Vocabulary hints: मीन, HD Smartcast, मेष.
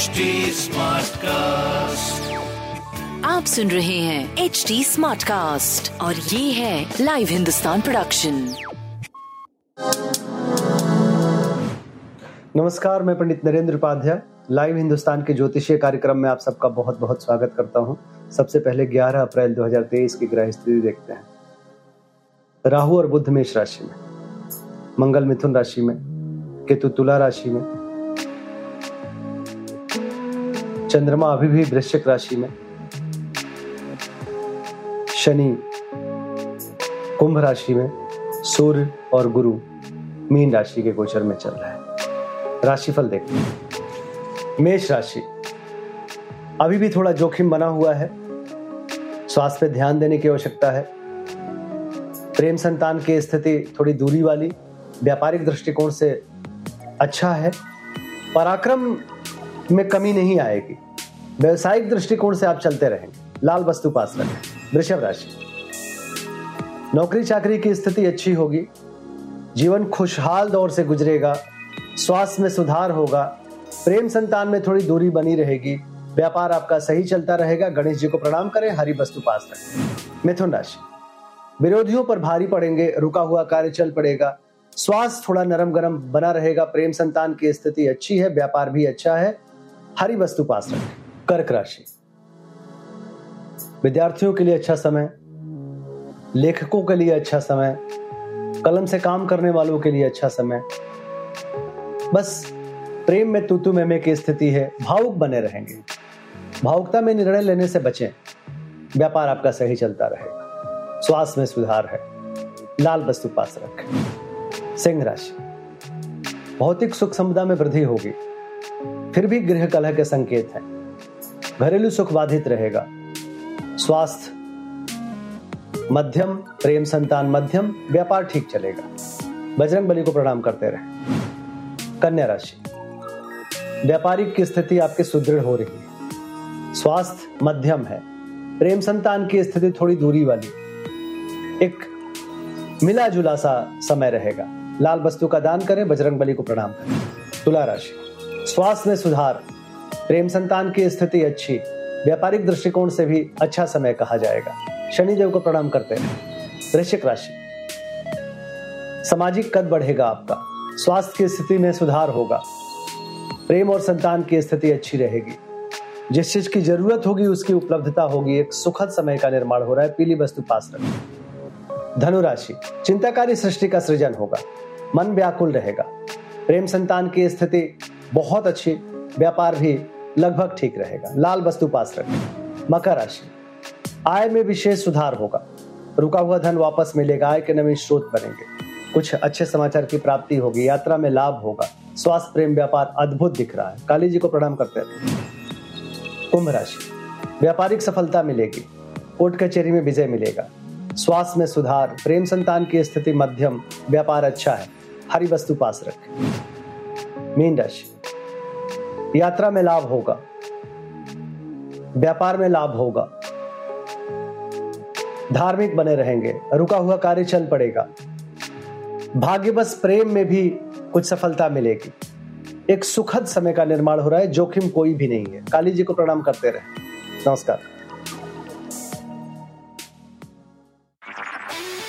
HD Smartcast। आप सुन रहे हैं HD Smartcast और ये है लाइव हिंदुस्तान प्रोडक्शन। नमस्कार, मैं पंडित नरेंद्र उपाध्याय लाइव हिंदुस्तान के ज्योतिषीय कार्यक्रम में आप सबका बहुत बहुत स्वागत करता हूँ। सबसे पहले 11 अप्रैल 2023 की ग्रह स्थिति देखते हैं। राहु और बुध मेष राशि में, मंगल मिथुन राशि में, केतु तुला राशि में, चंद्रमा अभी भी वृश्चिक राशि में, शनि कुंभ राशि में, सूर्य और गुरु मीन राशि के गोचर में चल रहा है। राशिफल देखते हैं। मेष राशि, अभी भी थोड़ा जोखिम बना हुआ है, स्वास्थ्य पे ध्यान देने की आवश्यकता है। प्रेम संतान की स्थिति थोड़ी दूरी वाली, व्यापारिक दृष्टिकोण से अच्छा है। पराक्रम में कमी नहीं आएगी, व्यावसायिक दृष्टिकोण से आप चलते रहेंगे। लाल वस्तु पास रखें। वृषभ राशि, नौकरी चाकरी की स्थिति अच्छी होगी, जीवन खुशहाल दौर से गुजरेगा, स्वास्थ्य में सुधार होगा, प्रेम संतान में थोड़ी दूरी बनी रहेगी, व्यापार आपका सही चलता रहेगा। गणेश जी को प्रणाम करें, हरी वस्तु पास रखें। मिथुन राशि, विरोधियों पर भारी पड़ेंगे, रुका हुआ कार्य चल पड़ेगा, स्वास्थ्य थोड़ा नरम गरम बना रहेगा, प्रेम संतान की स्थिति अच्छी है, व्यापार भी अच्छा है, हरी वस्तु पास रखें। कर्क राशि, विद्यार्थियों के लिए अच्छा समय, लेखकों के लिए अच्छा समय, कलम से काम करने वालों के लिए अच्छा समय। बस प्रेम में तूतू मेमे की स्थिति है, भावुक बने रहेंगे, भावुकता में निर्णय लेने से बचें, व्यापार आपका सही चलता रहेगा, स्वास्थ्य में सुधार है। लाल वस्तु पास रखें। सिंह राशि, भौतिक सुख संपदा में वृद्धि होगी, फिर भी गृह कलह के संकेत हैं, घरेलू सुख बाधित रहेगा, स्वास्थ्य मध्यम, प्रेम संतान मध्यम, व्यापार ठीक चलेगा। बजरंग बली को प्रणाम करते रहें। कन्या राशि, व्यापारिक की स्थिति आपके सुदृढ़ हो रही है, स्वास्थ्य मध्यम है, प्रेम संतान की स्थिति थोड़ी दूरी वाली, एक मिला जुला सा समय रहेगा। लाल वस्तु का दान करें, बजरंग बली को प्रणाम करें। तुला राशि, स्वास्थ्य में सुधार, प्रेम संतान की स्थिति अच्छी, व्यापारिक दृष्टिकोण से भी अच्छा समय कहा जाएगा, शनिदेव को प्रणाम करते हैं। वृश्चिक राशि, सामाजिक कद बढ़ेगा आपका, स्वास्थ्य की स्थिति में सुधार होगा, प्रेम और संतान की स्थिति अच्छी रहेगी, जिस चीज की जरूरत होगी उसकी उपलब्धता होगी, एक सुखद समय का निर्माण हो रहा है, पीली वस्तु पास रखें। धनुराशि, चिंताकारी सृष्टि का सृजन होगा, मन व्याकुल रहेगा, प्रेम संतान की स्थिति बहुत अच्छी, व्यापार भी लगभग ठीक रहेगा, लाल वस्तु पास रखें। मकर राशि, आय में विशेष सुधार होगा, रुका हुआ धन वापस मिलेगा, आय के नवीन स्रोत बनेंगे, कुछ अच्छे समाचार की प्राप्ति होगी, यात्रा में लाभ होगा, स्वास्थ्य प्रेम व्यापार अद्भुत दिख रहा है, काली जी को प्रणाम करते रहें। कुंभ राशि, व्यापारिक सफलता मिलेगी, कोर्ट कचहरी में विजय मिलेगा, स्वास्थ्य में सुधार, प्रेम संतान की स्थिति मध्यम, व्यापार अच्छा है, हरी वस्तु पास रखें। मीन राशि, यात्रा में लाभ होगा, व्यापार में लाभ होगा, धार्मिक बने रहेंगे, रुका हुआ कार्य चल पड़ेगा, भाग्यवश प्रेम में भी कुछ सफलता मिलेगी, एक सुखद समय का निर्माण हो रहा है, जोखिम कोई भी नहीं है, काली जी को प्रणाम करते रहें। नमस्कार।